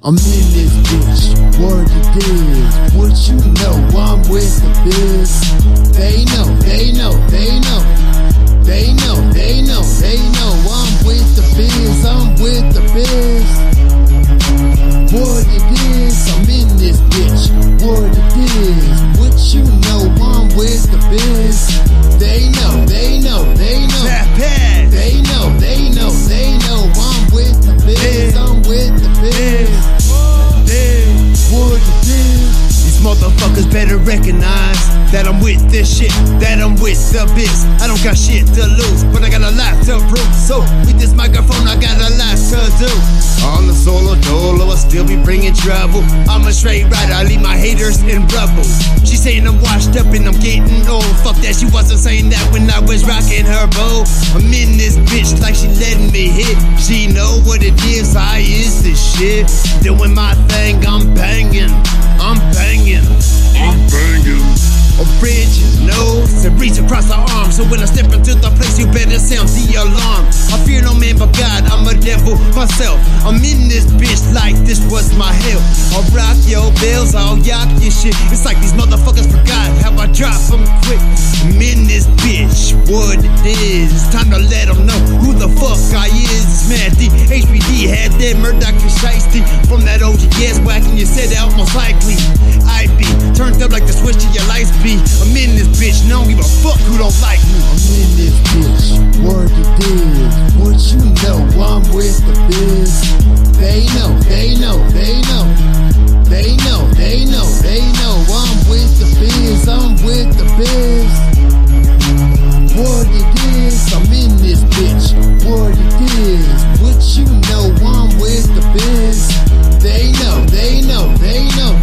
I'm in this bitch, what it is, what you know, I'm with the biz. They know, they know, they know, they know, they know, they know, I'm with the biz, I'm with the biz. What it is, I'm in this bitch, what it is, what you know, I'm with the biz. They know, they know, they know, they know, they know, they know, I'm with the biz, I'm with the biz. Motherfuckers better recognize that I'm with this shit, that I'm with the biz. I don't got shit to lose, but I got a lot to prove. So with this microphone, I got a lot to do. On the solo dolo, I still be bringing trouble. I'm a straight rider, I leave my haters in rubble. She saying I'm washed up and I'm getting old. Fuck that, she wasn't saying that when I was rocking her bow. I'm in this bitch like she letting me hit. She know what it is, I is this shit. Doing my thing, I'm banging. I'm banging, I'm banging. Original, to reach across the arm. So when I step into the place, you better sound the alarm. I fear no man but God, I'm a devil myself. I'm in this bitch like this was my hell. I'll rock your bells, I'll yop your shit. It's like these motherfuckers forgot how I drop them quick. I'm in this bitch, what it is. It's time to let them know who the fuck I is. It's mad D, HBD had that Murdoch and Shiesty. From that OGS whacking, you said that almost likely I'd be turned up like the switch to your lights be. I'm in this bitch, and I don't give a fuck who don't like me. I'm in this bitch, what it is, what you know, I'm with the biz. They know, they know, they know, they know, they know, they know, I'm with the biz, I'm with the biz. What it is, I'm in this bitch, what it is, what you know, I'm with the biz. They know, they know, they know,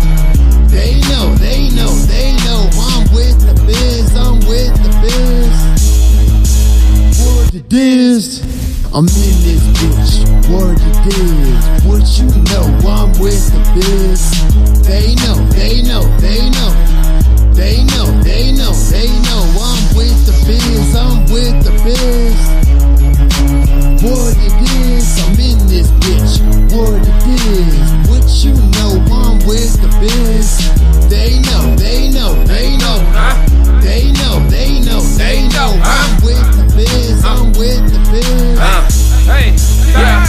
they know, they know, they know, I'm with the biz, I'm with the biz. What it is, I'm in this bitch, what it is, what you know, I'm with the biz. They know, they know, they know, they know, they know, they know, I'm with the biz, I'm with the biz. What it is, I'm in this bitch, what it is, what you know, I'm with the biz. They know, they know, they know, they know, they know, they know, I'm with the biz, I'm with the biz. Hey, yeah,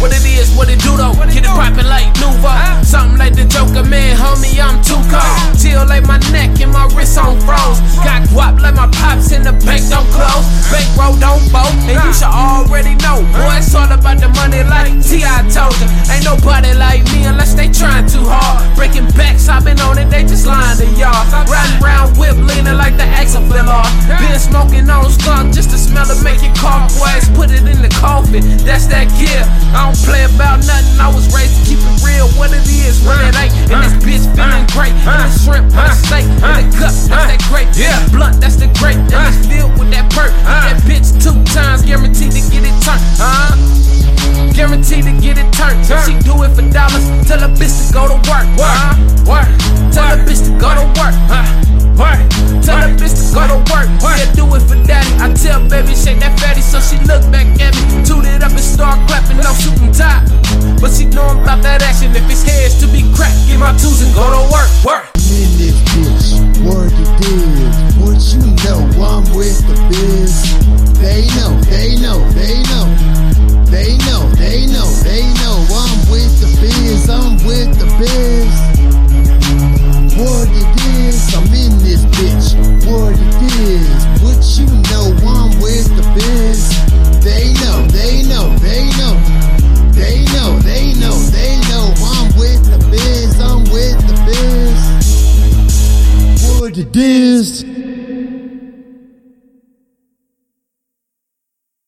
what it is, what it do though, get it poppin' like Nuvo. Something like the Joker, man, homie, I'm too cold. Chill like my neck and my wrist on froze. Got guap like my pops in the bank, don't close. Bankroll don't fold, and you should already know. Boy, it's all about the money like T.I. told you. Ain't nobody like me unless they tryin' too hard. Breaking backs, I've been on it, they just lying to y'all. Riding round whip, leaning like the axle fell off. Been smoking on skunk just to smell it, make it cough. Boys, put it in the coffin, that's that gear. I don't play about nothing, I was raised to keep it real. What it is, what it ain't, and this bitch feeling great. And the shrimp, and the steak, and the cup, that's that grape. Yeah. Blunt, that's the grape, and it's filled with that perk. That bitch 2 times, guaranteed to get it turned. Guaranteed to get it turned. She do it for dollars, tell a bitch to go to work. Work. Tell a bitch to go to work. Work. Tell a bitch to go to work. Yeah, do it for daddy. I tell baby, shake that fatty, so she look back at me. Toot it up and start clapping, no shooting top. But she know I'm about that action. If it's heads to be cracked, get my tools and go to work. Work. I'm in this bitch, what it is, what you know, I'm with the biz. They know, they know, they know, they know, they know, they know, I'm with the biz, I'm with the biz. What it is, I'm in this bitch, what it is, what you know, I'm with the biz. They know, they know, they know, they know, they know, they know, I'm with the biz, I'm with the biz. What it is.